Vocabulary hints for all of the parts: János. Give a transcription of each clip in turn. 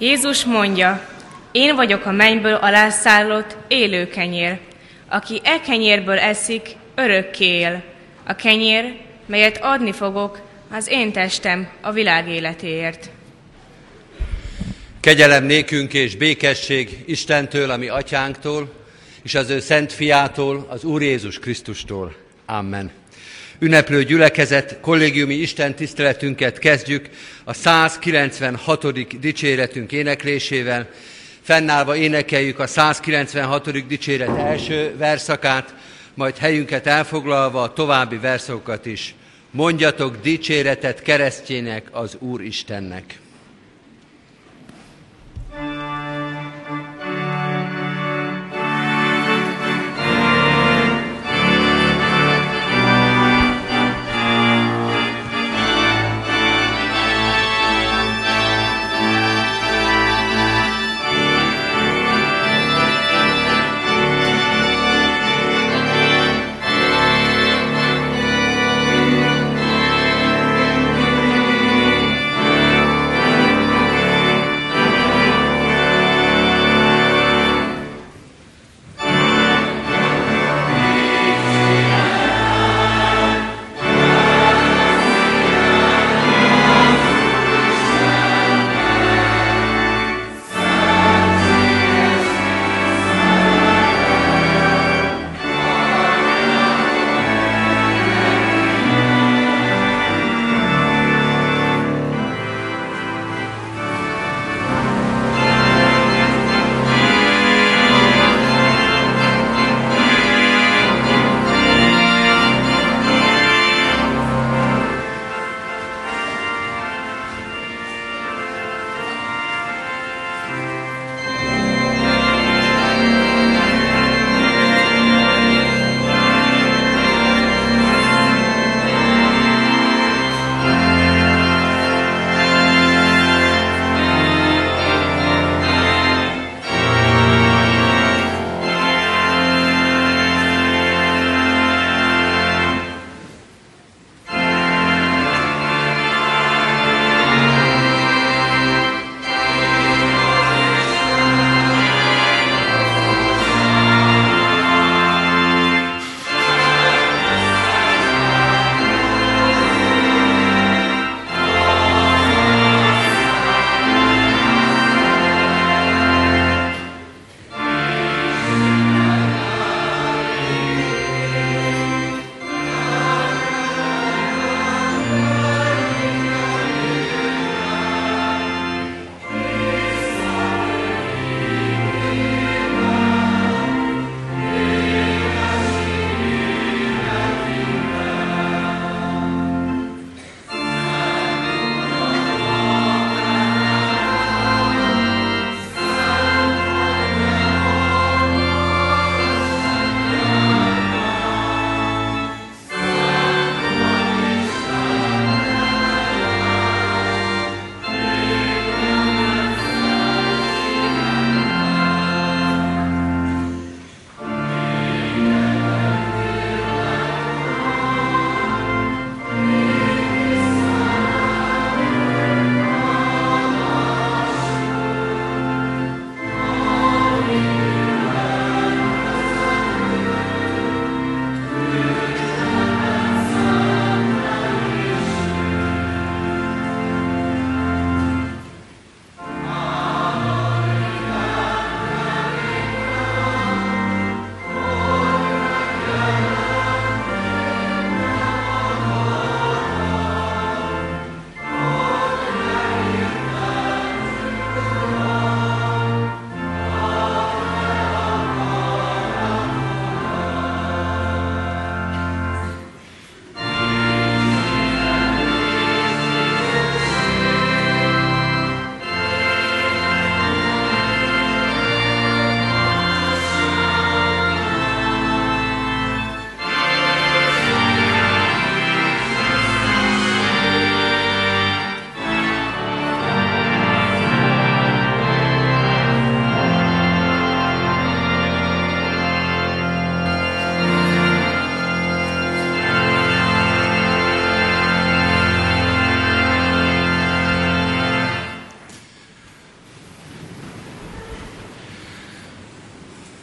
Jézus mondja, én vagyok a mennyből alászállott élő kenyér. Aki e kenyérből eszik, örökké él. A kenyér, melyet adni fogok, az én testem a világ életéért. Kegyelem nékünk és békesség Istentől, a mi atyánktól, és az ő szent fiától, az Úr Jézus Krisztustól. Amen. Ünneplő gyülekezet, kollégiumi Isten tiszteletünket kezdjük a 196. dicséretünk éneklésével. Fennállva énekeljük a 196. dicséret első verszakát, majd helyünket elfoglalva a további verszakokat is. Mondjatok dicséretet keresztjének, az Úr Istennek!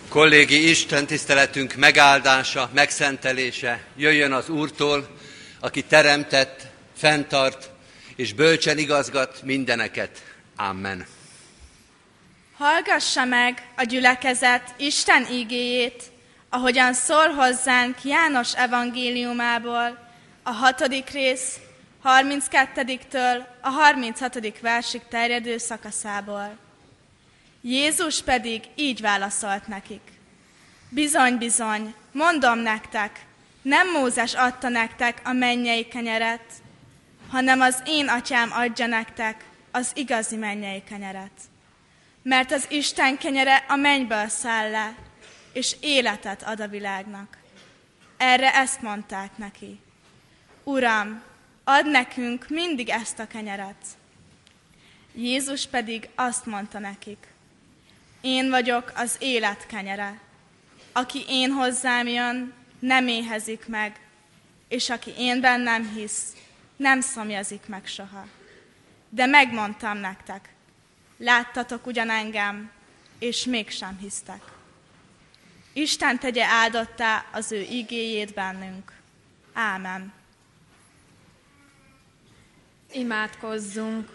Kollégi istentiszteletünk megáldása, megszentelése jöjjön az Úrtól, aki teremtett, fenntart és bölcsen igazgat mindeneket. Amen. Hallgassa meg a gyülekezet Isten ígéjét, ahogyan szól hozzánk János evangéliumából, a 6. rész 32-től a 36. versig terjedő szakaszából. Jézus pedig így válaszolt nekik. Bizony, bizony, mondom nektek, nem Mózes adta nektek a mennyei kenyeret, hanem az én atyám adja nektek az igazi mennyei kenyeret. Mert az Isten kenyere a mennyből száll le, és életet ad a világnak. Erre ezt mondták neki. Uram, add nekünk mindig ezt a kenyeret. Jézus pedig azt mondta nekik. Én vagyok az élet kenyere. Aki én hozzám jön, nem éhezik meg, és aki én bennem hisz, nem szomjazik meg soha. De megmondtam nektek, láttatok ugyan engem, és mégsem hisztek. Isten tegye áldottá az ő igéjét bennünk. Ámen. Imádkozzunk.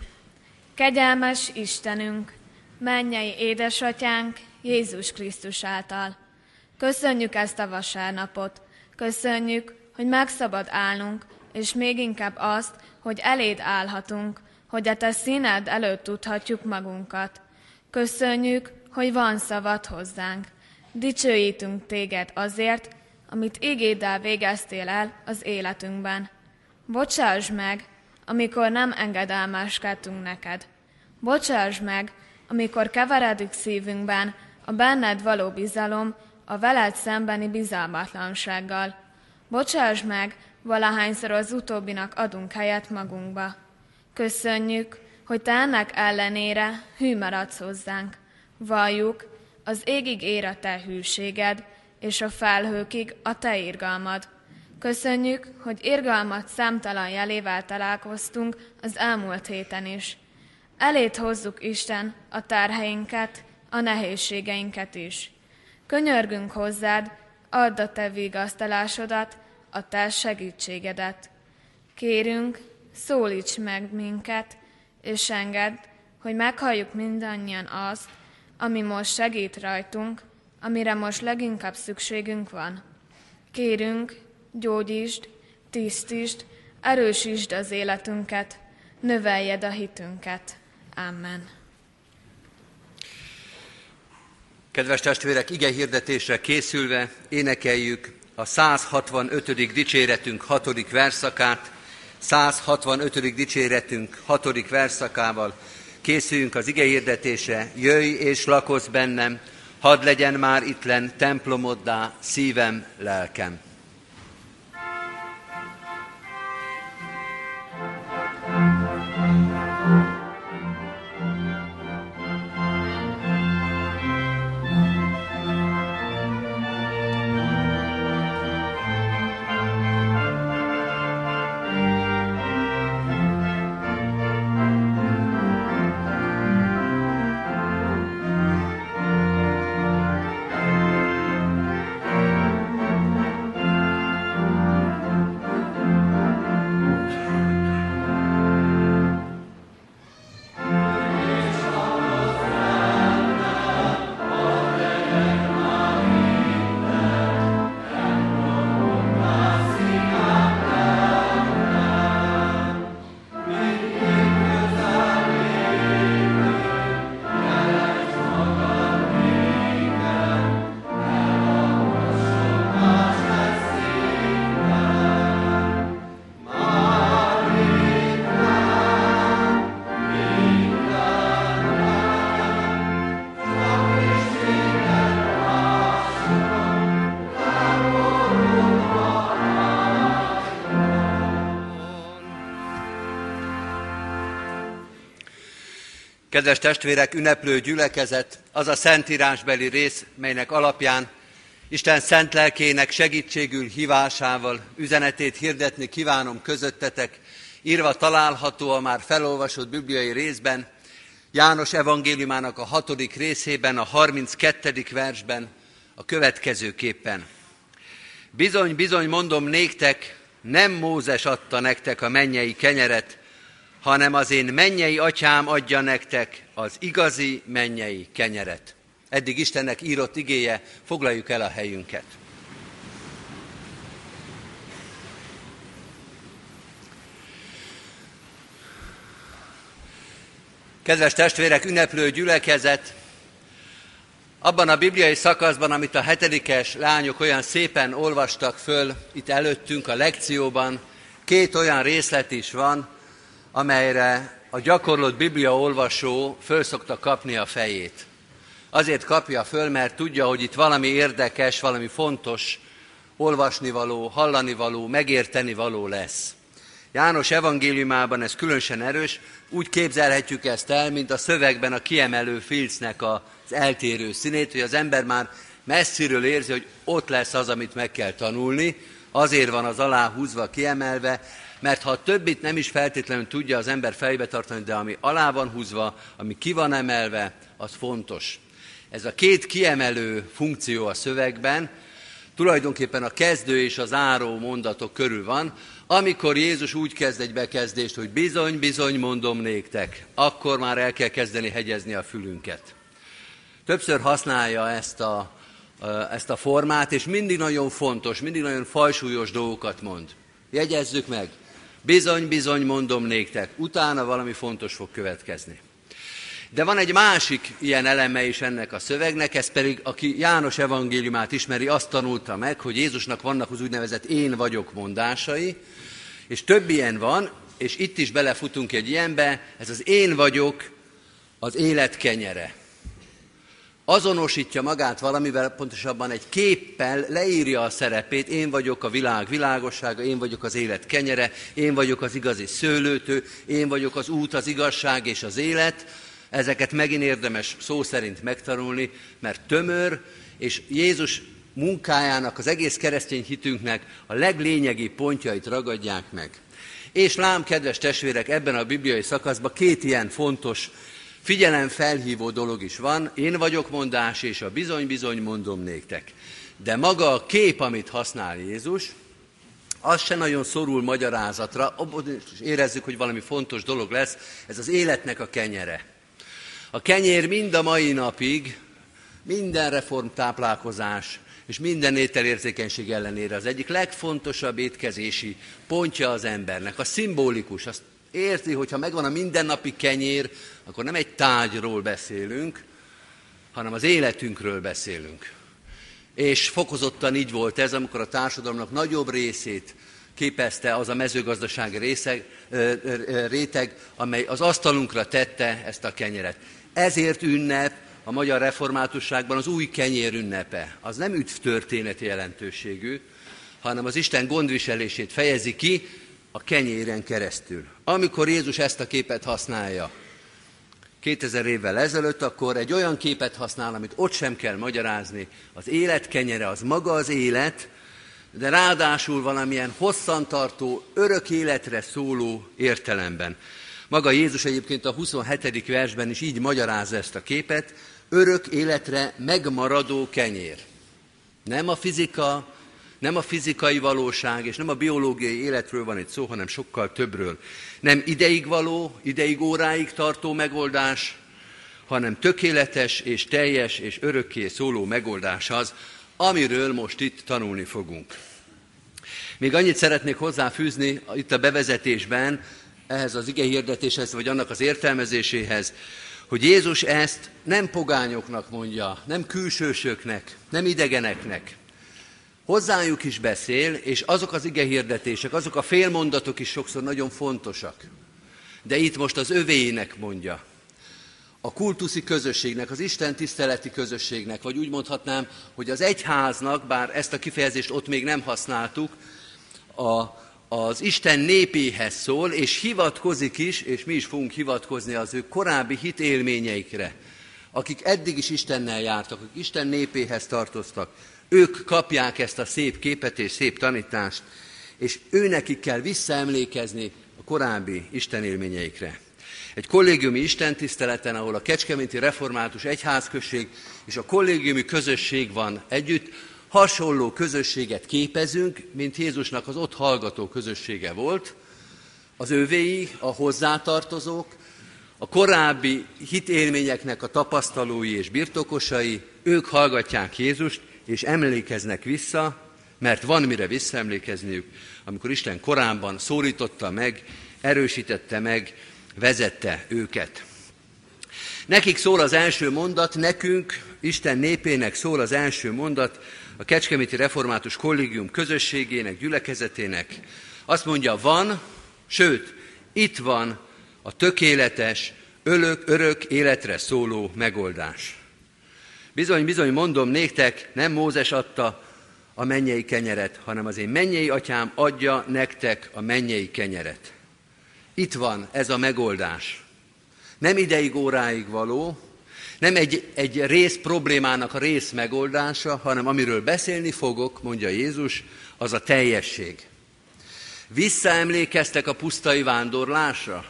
Kegyelmes Istenünk, mennyei édesatyánk, Jézus Krisztus által. Köszönjük ezt a vasárnapot. Köszönjük, hogy megszabad állnunk, és még inkább azt, hogy eléd állhatunk, hogy a te színed előtt tudhatjuk magunkat. Köszönjük, hogy van szavad hozzánk. Dicsőítünk téged azért, amit ígéddel végeztél el az életünkben. Bocsáss meg, amikor nem engedelmeskedtünk neked. Bocsáss meg, amikor keveredik szívünkben a benned való bizalom a veled szembeni bizalmatlansággal. Bocsáss meg, valahányszor az utóbbinak adunk helyet magunkba. Köszönjük, hogy te ennek ellenére hű maradsz hozzánk. Valljuk, az égig ér a te hűséged, és a felhőkig a te irgalmad. Köszönjük, hogy irgalmat számtalan jelével találkoztunk az elmúlt héten is. Eléd hozzuk, Isten, a terheinket, a nehézségeinket is. Könyörgünk hozzád, add a te vigasztalásodat, a te segítségedet. Kérünk, szólíts meg minket, és engedd, hogy meghalljuk mindannyian azt, ami most segít rajtunk, amire most leginkább szükségünk van. Kérünk, gyógyítsd, tisztítsd, erősítsd az életünket, növeljed a hitünket. Amen. Kedves testvérek, ige hirdetésre készülve énekeljük a 165. dicséretünk 6. versszakát. 165. dicséretünk 6. versszakával készüljünk az ige hirdetésre. Jöjj és lakozz bennem, hadd legyen már itten templomoddá szívem, lelkem. Kedves testvérek, ünneplő gyülekezet, az a szentírásbeli rész, melynek alapján Isten szent lelkének segítségül hívásával üzenetét hirdetni kívánom közöttetek, írva található a már felolvasott bibliai részben, János evangéliumának a 6. részében, a 32. versben, a következőképpen. Bizony, bizony mondom néktek, nem Mózes adta nektek a mennyei kenyeret, hanem az én mennyei atyám adja nektek az igazi mennyei kenyeret. Eddig Istennek írott igéje, foglaljuk el a helyünket. Kedves testvérek, ünneplő gyülekezet! Abban a bibliai szakaszban, amit a hetedikes lányok olyan szépen olvastak föl itt előttünk a lekcióban, két olyan részlet is van, amelyre a gyakorlott bibliaolvasó föl szokta kapni a fejét. Azért kapja föl, mert tudja, hogy itt valami érdekes, valami fontos, olvasnivaló, hallanivaló, megértenivaló lesz. János evangéliumában ez különösen erős, úgy képzelhetjük ezt el, mint a szövegben a kiemelő filcnek az eltérő színét, hogy az ember már messziről érzi, hogy ott lesz az, amit meg kell tanulni, azért van az aláhúzva, kiemelve, mert ha a többit nem is feltétlenül tudja az ember fejbe tartani, de ami alá van húzva, ami ki van emelve, az fontos. Ez a két kiemelő funkció a szövegben, tulajdonképpen a kezdő és a záró mondatok körül van. Amikor Jézus úgy kezd egy bekezdést, hogy bizony, bizony mondom néktek, akkor már el kell kezdeni hegyezni a fülünket. Többször használja ezt a formát, és mindig nagyon fontos, mindig nagyon fajsúlyos dolgokat mond. Jegyezzük meg, bizony, bizony mondom néktek, utána valami fontos fog következni. De van egy másik ilyen eleme is ennek a szövegnek, ez pedig, aki János evangéliumát ismeri, azt tanulta meg, hogy Jézusnak vannak az úgynevezett én vagyok mondásai, és több ilyen van, és itt is belefutunk egy ilyenbe, ez az én vagyok az élet kenyere. Azonosítja magát valamivel, pontosabban egy képpel leírja a szerepét, én vagyok a világ világossága, én vagyok az élet kenyere, én vagyok az igazi szőlőtő, én vagyok az út, az igazság és az élet. Ezeket megint érdemes szó szerint megtanulni, mert tömör, és Jézus munkájának, az egész keresztény hitünknek a leglényegi pontjait ragadják meg. És lám, kedves testvérek, ebben a bibliai szakaszban két ilyen fontos, figyelemfelhívó dolog is van, én vagyok mondás, és a bizony-bizony mondom néktek. De maga a kép, amit használ Jézus, az se nagyon szorul magyarázatra, érezzük, hogy valami fontos dolog lesz, ez az életnek a kenyere. A kenyér mind a mai napig, minden reformtáplálkozás és minden ételérzékenység ellenére az egyik legfontosabb étkezési pontja az embernek. A szimbolikus, azt érti, hogyha megvan a mindennapi kenyér, akkor nem egy tárgyról beszélünk, hanem az életünkről beszélünk. És fokozottan így volt ez, amikor a társadalomnak nagyobb részét képezte az a mezőgazdasági réteg, amely az asztalunkra tette ezt a kenyeret. Ezért ünnep a magyar reformátusságban az új kenyér ünnepe. Az nem üdvtörténeti jelentőségű, hanem az Isten gondviselését fejezi ki a kenyéren keresztül. Amikor Jézus ezt a képet használja 2000 évvel ezelőtt, akkor egy olyan képet használ, amit ott sem kell magyarázni. Az élet kenyere, az maga az élet, de ráadásul valamilyen hosszantartó, örök életre szóló értelemben. Maga Jézus egyébként a 27. versben is így magyarázza ezt a képet, örök életre megmaradó kenyér. Nem a fizika, nem a fizikai valóság, és nem a biológiai életről van itt szó, hanem sokkal többről. Nem ideig való, ideig óráig tartó megoldás, hanem tökéletes és teljes és örökké szóló megoldás az, amiről most itt tanulni fogunk. Még annyit szeretnék hozzáfűzni itt a bevezetésben, ehhez az igehirdetéshez, vagy annak az értelmezéséhez, hogy Jézus ezt nem pogányoknak mondja, nem külsősöknek, nem idegeneknek. Hozzájuk is beszél, és azok az igehirdetések, azok a félmondatok is sokszor nagyon fontosak. De itt most az övéinek mondja. A kultuszi közösségnek, az Isten tiszteleti közösségnek, vagy úgy mondhatnám, hogy az egyháznak, bár ezt a kifejezést ott még nem használtuk, az Isten népéhez szól, és hivatkozik is, és mi is fogunk hivatkozni az ő korábbi hitélményeikre, akik eddig is Istennel jártak, akik Isten népéhez tartoztak. Ők kapják ezt a szép képet és szép tanítást, és őnekik kell visszaemlékezni a korábbi Isten élményeikre. Egy kollégiumi istentiszteleten, ahol a Kecskeméti Református Egyházközség és a kollégiumi közösség van együtt, hasonló közösséget képezünk, mint Jézusnak az ott hallgató közössége volt, az ővéi, a hozzátartozók, a korábbi hitélményeknek a tapasztalói és birtokosai, ők hallgatják Jézust, és emlékeznek vissza, mert van mire visszaemlékezniük, amikor Isten korábban szólította meg, erősítette meg, vezette őket. Nekik szól az első mondat, nekünk, Isten népének szól az első mondat, a Kecskeméti Református Kollégium közösségének, gyülekezetének. Azt mondja, van, sőt, itt van a tökéletes, örök életre szóló megoldás. Bizony, mondom néktek, nem Mózes adta a mennyei kenyeret, hanem az én mennyei atyám adja nektek a mennyei kenyeret. Itt van ez a megoldás. Nem ideig óráig való, nem egy rész problémának a rész megoldása, hanem amiről beszélni fogok, mondja Jézus, az a teljesség. Visszaemlékeztek a pusztai vándorlásra?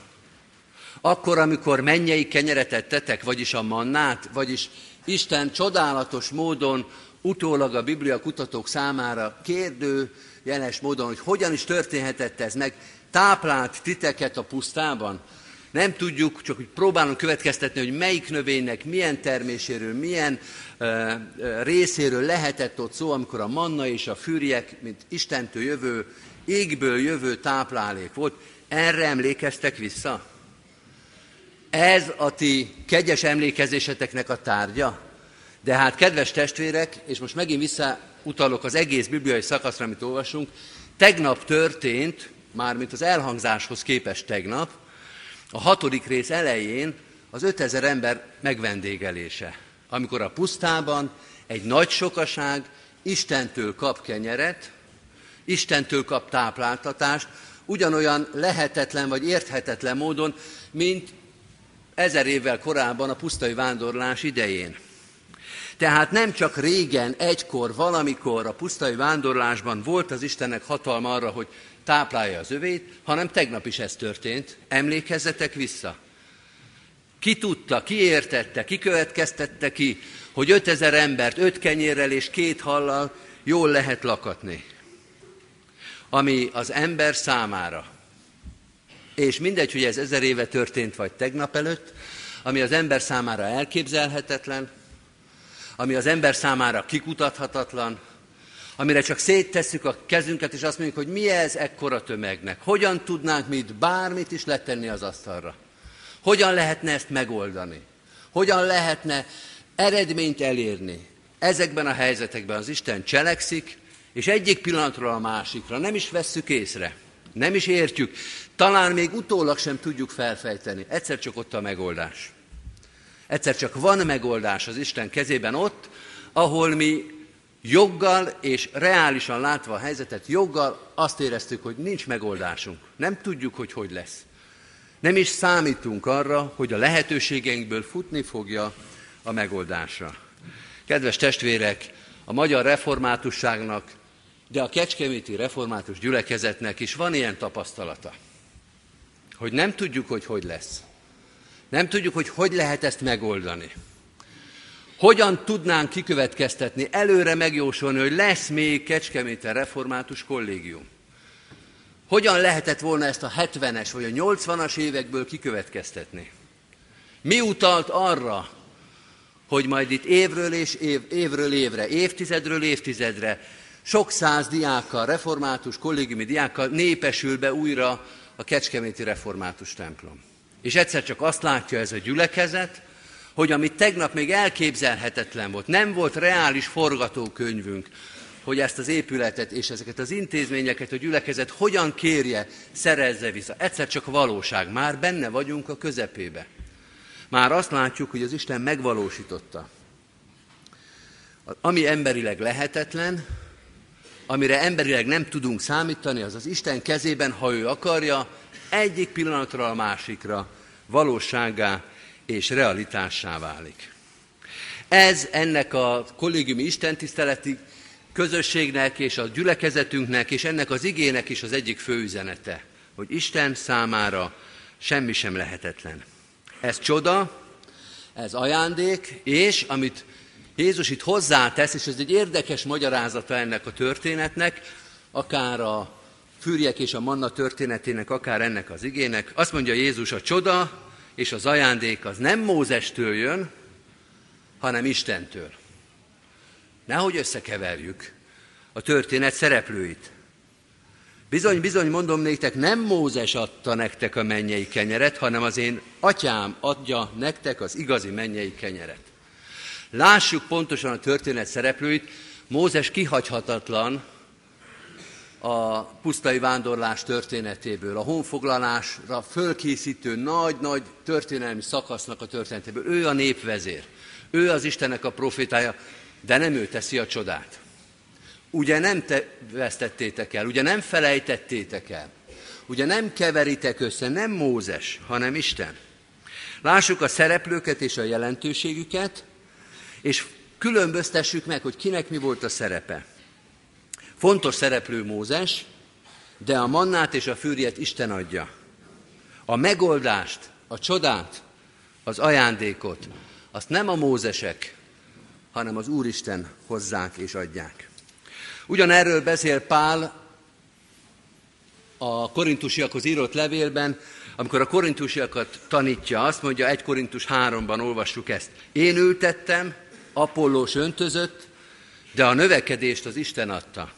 Akkor, amikor mennyei kenyeret ettetek, vagyis a mannát, vagyis Isten csodálatos módon utólag a Biblia kutatók számára kérdőjeles módon, hogy hogyan is történhetett ez meg, táplált titeket a pusztában. Nem tudjuk, csak úgy próbálunk következtetni, hogy melyik növénynek, milyen terméséről, milyen részéről lehetett ott szó, amikor a manna és a fűriek, mint Istentől jövő, égből jövő táplálék volt. Erre emlékeztek vissza? Ez a ti kegyes emlékezéseteknek a tárgya. De hát, kedves testvérek, és most megint visszautalok az egész bibliai szakaszra, amit olvasunk, tegnap történt, mármint az elhangzáshoz képest tegnap, a 6. rész elején az 5000 ember megvendégelése, amikor a pusztában egy nagy sokaság Istentől kap kenyeret, Istentől kap tápláltatást, ugyanolyan lehetetlen vagy érthetetlen módon, mint 1000 évvel korábban a pusztai vándorlás idején. Tehát nem csak régen, egykor, valamikor a pusztai vándorlásban volt az Istennek hatalma arra, hogy táplálja az övét, hanem tegnap is ez történt. Emlékezzetek vissza! Ki tudta, ki értette, ki következtette ki, hogy 5000 embert 5 kenyérrel és 2 hallal jól lehet lakatni. Ami az ember számára, és mindegy, hogy ez 1000 éve történt, vagy tegnap előtt, ami az ember számára elképzelhetetlen, ami az ember számára kikutathatatlan, amire csak széttesszük a kezünket, és azt mondjuk, hogy mi ez ekkora tömegnek? Hogyan tudnánk mi itt bármit is letenni az asztalra? Hogyan lehetne ezt megoldani? Hogyan lehetne eredményt elérni? Ezekben a helyzetekben az Isten cselekszik, és egyik pillanatról a másikra nem is vesszük észre, nem is értjük, talán még utólag sem tudjuk felfejteni. Egyszer csak ott a megoldás. Egyszer csak van megoldás az Isten kezében ott, ahol mi joggal és reálisan látva a helyzetet, joggal azt éreztük, hogy nincs megoldásunk. Nem tudjuk, hogy hogy lesz. Nem is számítunk arra, hogy a lehetőségeinkből futni fogja a megoldásra. Kedves testvérek, a magyar reformátusságnak, de a Kecskeméti Református Gyülekezetnek is van ilyen tapasztalata, hogy nem tudjuk, hogy hogy lesz. Nem tudjuk, hogy hogy lehet ezt megoldani. Hogyan tudnánk kikövetkeztetni, előre megjósolni, hogy lesz még Kecskeméten református kollégium? Hogyan lehetett volna ezt a 70-es vagy a 80-as évekből kikövetkeztetni? Mi utalt arra, hogy majd itt évről évre, évtizedről évtizedre sok száz diákkal, református kollégiumi diákkal népesül be újra a Kecskeméti Református templom? És egyszer csak azt látja ez a gyülekezet, hogy amit tegnap még elképzelhetetlen volt, nem volt reális forgatókönyvünk, hogy ezt az épületet és ezeket az intézményeket a gyülekezet hogyan kérje, szerezze vissza. Egyszer csak valóság, már benne vagyunk a közepébe. Már azt látjuk, hogy az Isten megvalósította. Ami emberileg lehetetlen, amire emberileg nem tudunk számítani, az az Isten kezében, ha ő akarja, egyik pillanatra a másikra valósággá és realitássá válik. Ez ennek a kollégiumi istentiszteleti közösségnek és a gyülekezetünknek és ennek az igének is az egyik fő üzenete, hogy Isten számára semmi sem lehetetlen. Ez csoda, ez ajándék, és amit Jézus itt hozzátesz, és ez egy érdekes magyarázata ennek a történetnek, akár a fűrjek és a manna történetének, akár ennek az igének. Azt mondja Jézus, a csoda és az ajándék az nem Mózestől jön, hanem Istentől. Nehogy összekeverjük a történet szereplőit. Bizony, mondom néktek, nem Mózes adta nektek a mennyei kenyeret, hanem az én atyám adja nektek az igazi mennyei kenyeret. Lássuk pontosan a történet szereplőit. Mózes kihagyhatatlan a pusztai vándorlás történetéből, a honfoglalásra fölkészítő nagy-nagy történelmi szakasznak a történetéből. Ő a népvezér, ő az Istennek a profétája, de nem ő teszi a csodát. Ugye nem vesztettétek el, ugye nem felejtettétek el, ugye nem keveritek össze, nem Mózes, hanem Isten. Lássuk a szereplőket és a jelentőségüket, és különböztessük meg, hogy kinek mi volt a szerepe. Fontos szereplő Mózes, de a mannát és a fűrjet Isten adja. A megoldást, a csodát, az ajándékot, azt nem a Mózesek, hanem az Úristen hozzák és adják. Ugyanerről beszél Pál a korintusiakhoz írott levélben, amikor a korintusiakat tanítja, azt mondja, 1 Korintus 3-ban olvassuk ezt. Én ültettem, Apollós öntözött, de a növekedést az Isten adta.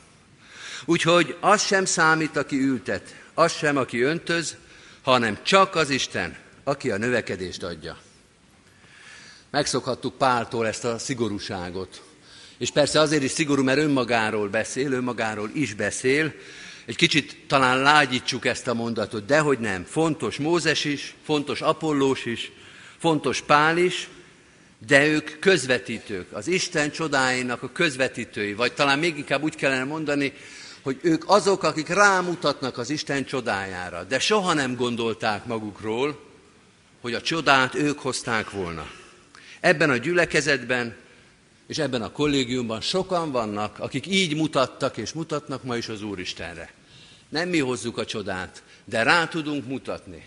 Úgyhogy az sem számít, aki ültet, az sem, aki öntöz, hanem csak az Isten, aki a növekedést adja. Megszokhattuk Páltól ezt a szigorúságot. És persze azért is szigorú, mert önmagáról is beszél. Egy kicsit talán lágyítsuk ezt a mondatot, dehogy nem. Fontos Mózes is, fontos Apollós is, fontos Pál is, de ők közvetítők, az Isten csodáinak a közvetítői, vagy talán még inkább úgy kellene mondani, hogy ők azok, akik rámutatnak az Isten csodájára, de soha nem gondolták magukról, hogy a csodát ők hozták volna. Ebben a gyülekezetben és ebben a kollégiumban sokan vannak, akik így mutattak és mutatnak ma is az Úristenre. Nem mi hozzuk a csodát, de rá tudunk mutatni.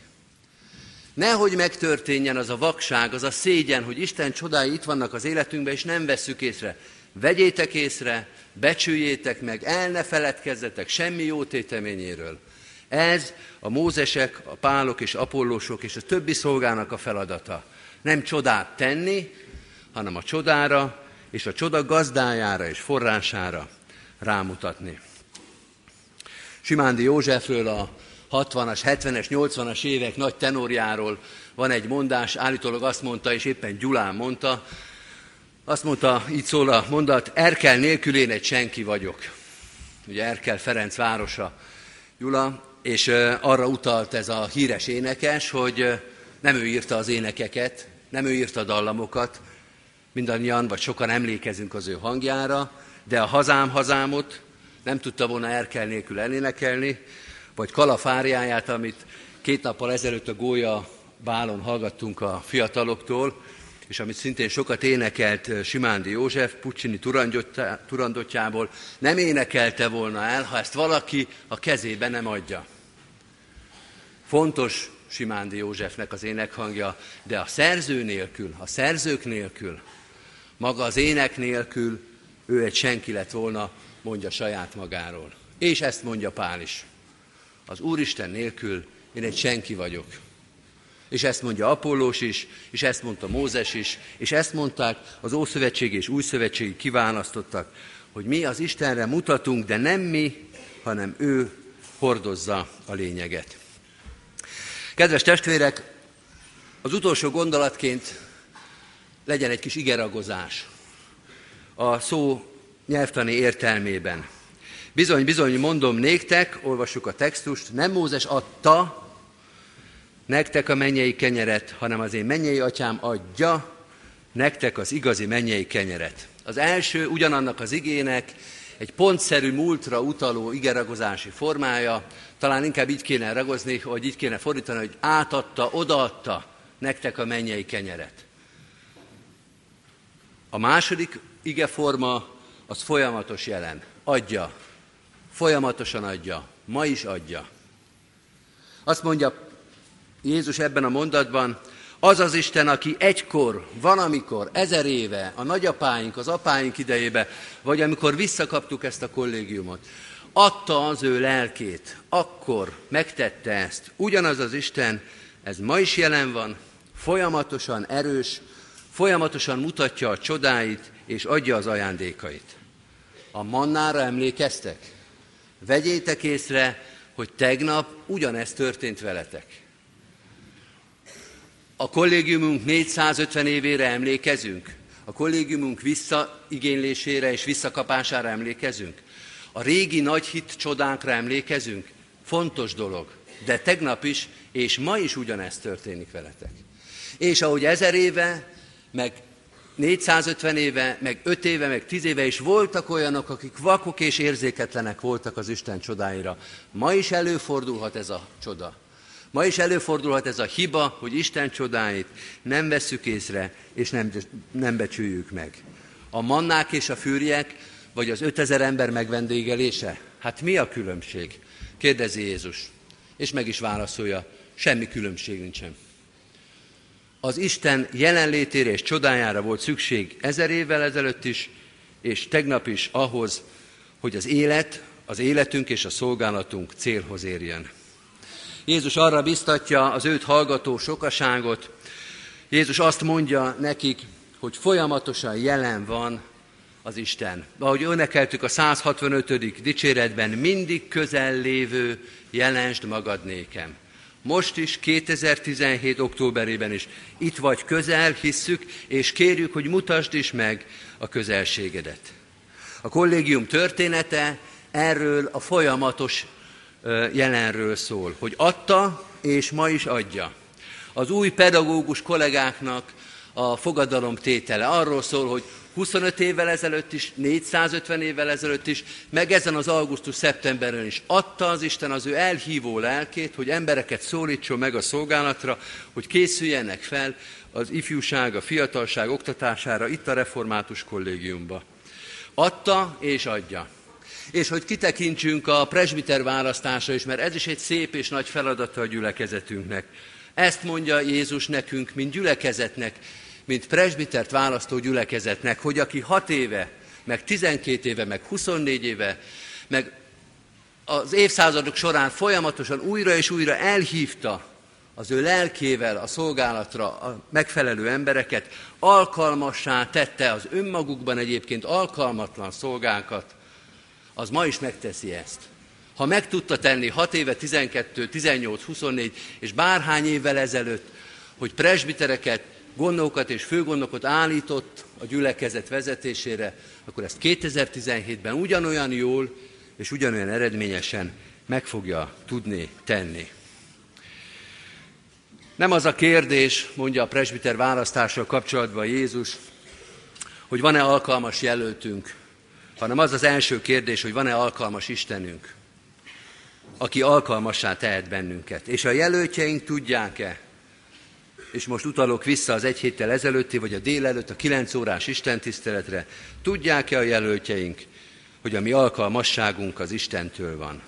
Nehogy megtörténjen az a vakság, az a szégyen, hogy Isten csodái itt vannak az életünkben, és nem vesszük észre. Vegyétek észre, becsüljétek meg, el ne feledkezzetek semmi jó téteményéről. Ez a Mózesek, a Pálok és Apollósok és a többi szolgának a feladata. Nem csodát tenni, hanem a csodára és a csoda gazdájára és forrására rámutatni. Simándi Józsefről, a 60-as, 70-es, 80-as évek nagy tenorjáról van egy mondás, állítólag azt mondta, és éppen Gyulán mondta, azt mondta, így szól a mondat, Erkel nélkül én egy senki vagyok. Ugye Erkel Ferenc városa, Gyula, és arra utalt ez a híres énekes, hogy nem ő írta az énekeket, nem ő írta a dallamokat, mindannyian, vagy sokan emlékezünk az ő hangjára, de a hazám hazámot nem tudta volna Erkel nélkül elénekelni, vagy Kalafáriáját, amit 2 nappal ezelőtt a Gólya bálon hallgattunk a fiataloktól, és amit szintén sokat énekelt Simándi József, Puccini Turandottyából, nem énekelte volna el, ha ezt valaki a kezébe nem adja. Fontos Simándi Józsefnek az énekhangja, de a szerző nélkül, a szerzők nélkül, maga az ének nélkül ő egy senki lett volna, mondja saját magáról. És ezt mondja Pál is. Az Úristen nélkül én egy senki vagyok. És ezt mondja Apollós is, és ezt mondta Mózes is, és ezt mondták az Ószövetségi és Újszövetségi kiválasztottak, hogy mi az Istenre mutatunk, de nem mi, hanem ő hordozza a lényeget. Kedves testvérek, az utolsó gondolatként legyen egy kis igeragozás a szó nyelvtani értelmében. Bizony, mondom néktek, olvassuk a textust, nem Mózes adta nektek a mennyei kenyeret, hanem az én mennyei atyám adja nektek az igazi mennyei kenyeret. Az első ugyanannak az igének egy pontszerű múltra utaló igeragozási formája, talán inkább így kéne ragozni, vagy így kéne fordítani, hogy átadta, odaadta nektek a mennyei kenyeret. A második igeforma az folyamatos jelen. Adja. Folyamatosan adja. Ma is adja. Azt mondja Jézus ebben a mondatban, az az Isten, aki egykor, valamikor, 1000 éve, a nagyapáink, az apáink idejébe, vagy amikor visszakaptuk ezt a kollégiumot, adta az ő lelkét, akkor megtette ezt. Ugyanaz az Isten, ez ma is jelen van, folyamatosan erős, folyamatosan mutatja a csodáit, és adja az ajándékait. A mannára emlékeztek? Vegyétek észre, hogy tegnap ugyanezt történt veletek. A kollégiumunk 450 évére emlékezünk. A kollégiumunk visszaigénylésére és visszakapására emlékezünk. A régi nagy hit csodákra emlékezünk. Fontos dolog, de tegnap is, és ma is ugyanezt történik veletek. És ahogy 1000 éve, meg 450 éve, meg 5 éve, meg 10 éve is voltak olyanok, akik vakok és érzéketlenek voltak az Isten csodáira. Ma is előfordulhat ez a csoda. Ma is előfordulhat ez a hiba, hogy Isten csodáit nem vesszük észre, és nem becsüljük meg. A mannák és a fűrjek, vagy az 5000 ember megvendégelése? Hát mi a különbség? Kérdezi Jézus, és meg is válaszolja, semmi különbség nincsen. Az Isten jelenlétére és csodájára volt szükség 1000 évvel ezelőtt is, és tegnap is ahhoz, hogy az élet, az életünk és a szolgálatunk célhoz érjen. Jézus arra biztatja az őt hallgató sokaságot. Jézus azt mondja nekik, hogy folyamatosan jelen van az Isten. Ahogy énekeltük a 165. dicséretben, mindig közel lévő, jelensd magad nékem. Most is, 2017. októberében is itt vagy közel, hisszük, és kérjük, hogy mutasd is meg a közelségedet. A kollégium története erről a folyamatos jelenről szól, hogy adta, és ma is adja. Az új pedagógus kollégáknak a fogadalomtétele arról szól, hogy 25 évvel ezelőtt is, 450 évvel ezelőtt is, meg ezen az augusztus-szeptemberben is adta az Isten az ő elhívó lelkét, hogy embereket szólítson meg a szolgálatra, hogy készüljenek fel az ifjúság, a fiatalság oktatására itt a református kollégiumba. Adta és adja. És hogy kitekintsünk a presbiter választásra is, mert ez is egy szép és nagy feladata a gyülekezetünknek. Ezt mondja Jézus nekünk, mint gyülekezetnek, mint presbitert választó gyülekezetnek, hogy aki 6 éve, meg 12 éve, meg 24 éve, meg az évszázadok során folyamatosan újra és újra elhívta az ő lelkével a szolgálatra a megfelelő embereket, alkalmassá tette az önmagukban egyébként alkalmatlan szolgákat, az ma is megteszi ezt. Ha meg tudta tenni 6 éve, 12, 18, 24 és bárhány évvel ezelőtt, hogy presbitereket, gondnokokat és főgondnokokat állított a gyülekezet vezetésére, akkor ezt 2017-ben ugyanolyan jól és ugyanolyan eredményesen meg fogja tudni tenni. Nem az a kérdés, mondja a presbiter választással kapcsolatban Jézus, hogy van-e alkalmas jelöltünk, hanem az az első kérdés, hogy van-e alkalmas Istenünk, aki alkalmassá tehet bennünket. És a jelöltjeink tudják-e, és most utalok vissza az 1 héttel ezelőtti, vagy a délelőtt, a 9 órás istentiszteletre, tudják-e a jelöltjeink, hogy a mi alkalmasságunk az Istentől van.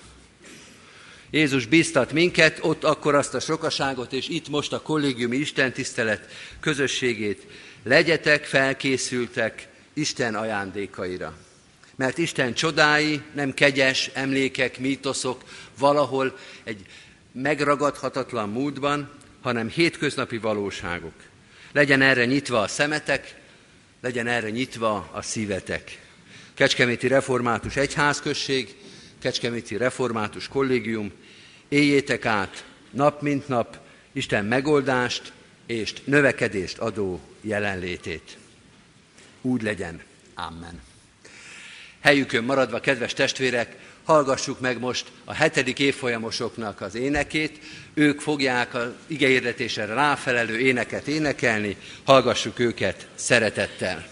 Jézus bíztat minket, ott akkor azt a sokaságot, és itt most a kollégiumi istentisztelet közösségét, legyetek felkészültek Isten ajándékaira. Mert Isten csodái nem kegyes emlékek, mítoszok valahol egy megragadhatatlan múltban, hanem hétköznapi valóságok. Legyen erre nyitva a szemetek, legyen erre nyitva a szívetek. Kecskeméti Református Egyházközség, Kecskeméti Református Kollégium, éljétek át nap mint nap Isten megoldást és növekedést adó jelenlétét. Úgy legyen. Amen. Helyükön maradva, kedves testvérek, hallgassuk meg most a 7. évfolyamosoknak az énekét. Ők fogják az igehirdetésre ráfelelő éneket énekelni. Hallgassuk őket szeretettel.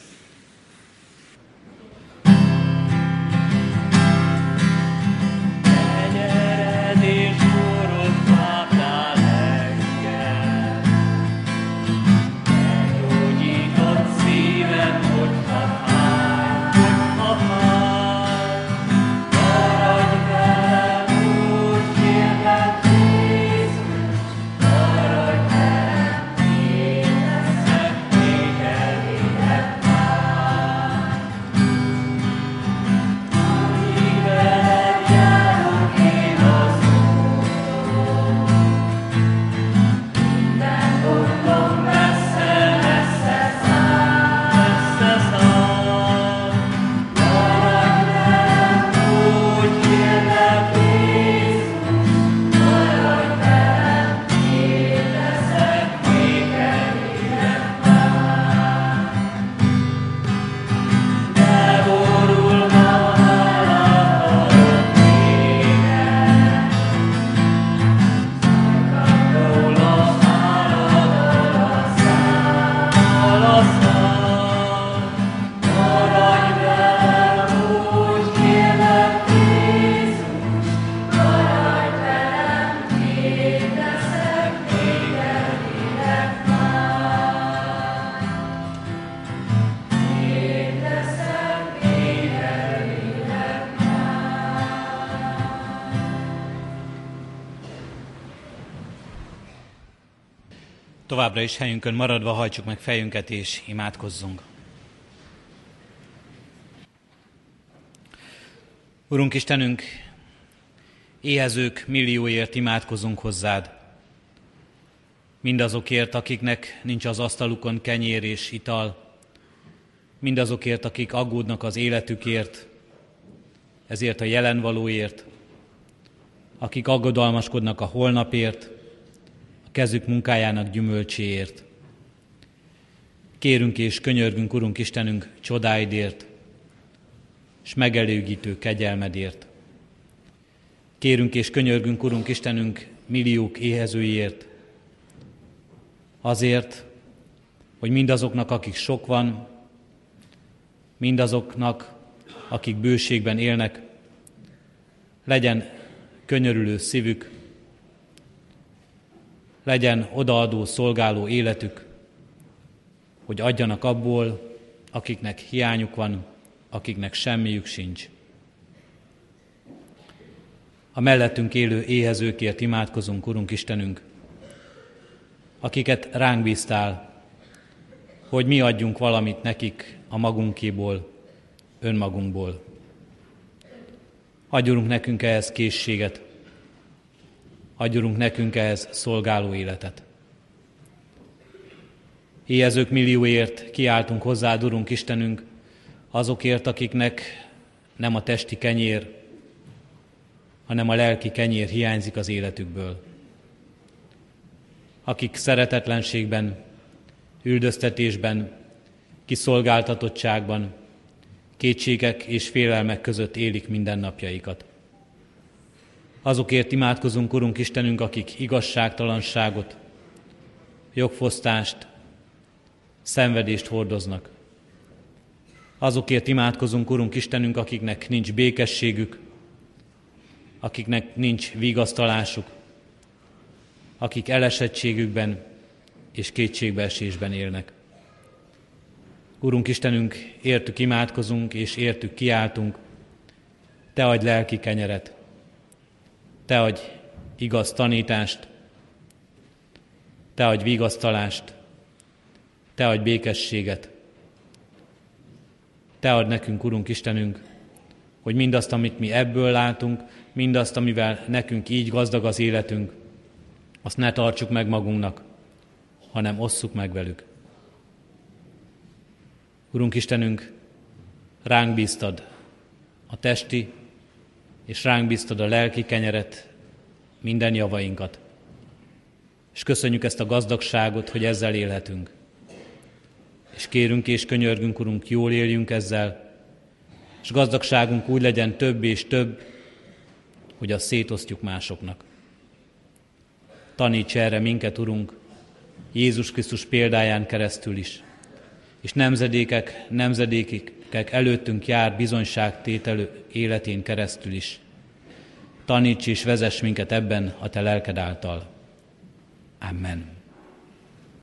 Továbbra is helyünkön maradva hajtsuk meg fejünket és imádkozzunk. Urunk Istenünk, éhezők millióért imádkozunk hozzád. Mindazokért, akiknek nincs az asztalukon kenyér és ital. Mindazokért, akik aggódnak az életükért, ezért a jelenvalóért. Akik aggodalmaskodnak a holnapért, a kezük munkájának gyümölcséért. Kérünk és könyörgünk, Urunk Istenünk, csodáidért, és megelőgítő kegyelmedért. Kérünk és könyörgünk, Urunk Istenünk, milliók éhezőiért, azért, hogy mindazoknak, akik sok van, mindazoknak, akik bőségben élnek, legyen könyörülő szívük, legyen odaadó, szolgáló életük, hogy adjanak abból, akiknek hiányuk van, akiknek semmiük sincs. A mellettünk élő éhezőkért imádkozunk, Urunk Istenünk, akiket ránk bíztál, hogy mi adjunk valamit nekik a magunkéból, önmagunkból. Adj, Urunk, nekünk ehhez készséget, adj, Urunk, nekünk ehhez szolgáló életet. Éhezők millióért kiáltunk hozzád, Urunk Istenünk, azokért, akiknek nem a testi kenyér, hanem a lelki kenyér hiányzik az életükből. Akik szeretetlenségben, üldöztetésben, kiszolgáltatottságban, kétségek és félelmek között élik mindennapjaikat. Azokért imádkozunk, Urunk Istenünk, akik igazságtalanságot, jogfosztást, szenvedést hordoznak. Azokért imádkozunk, Urunk Istenünk, akiknek nincs békességük, akiknek nincs vigasztalásuk, akik elesettségükben és kétségbeesésben élnek. Urunk Istenünk, értük imádkozunk és értük kiáltunk, Te adj lelki kenyeret, Te adj igaz tanítást, Te adj vigasztalást, Te adj békességet, Te ad nekünk, Urunk Istenünk, hogy mindazt, amit mi ebből látunk, mindazt, amivel nekünk így gazdag az életünk, azt ne tartsuk meg magunknak, hanem osszuk meg velük. Urunk Istenünk, ránk bíztad a testi, és ránk bíztad a lelki kenyeret, minden javainkat. És köszönjük ezt a gazdagságot, hogy ezzel élhetünk. És kérünk és könyörgünk, Urunk, jól éljünk ezzel, és gazdagságunk úgy legyen több és több, hogy azt szétosztjuk másoknak. Taníts erre minket, Urunk, Jézus Krisztus példáján keresztül is, és nemzedékek előttünk jár bizonyságtételő életén keresztül is. Taníts és vezess minket ebben a Te lelked által. Amen.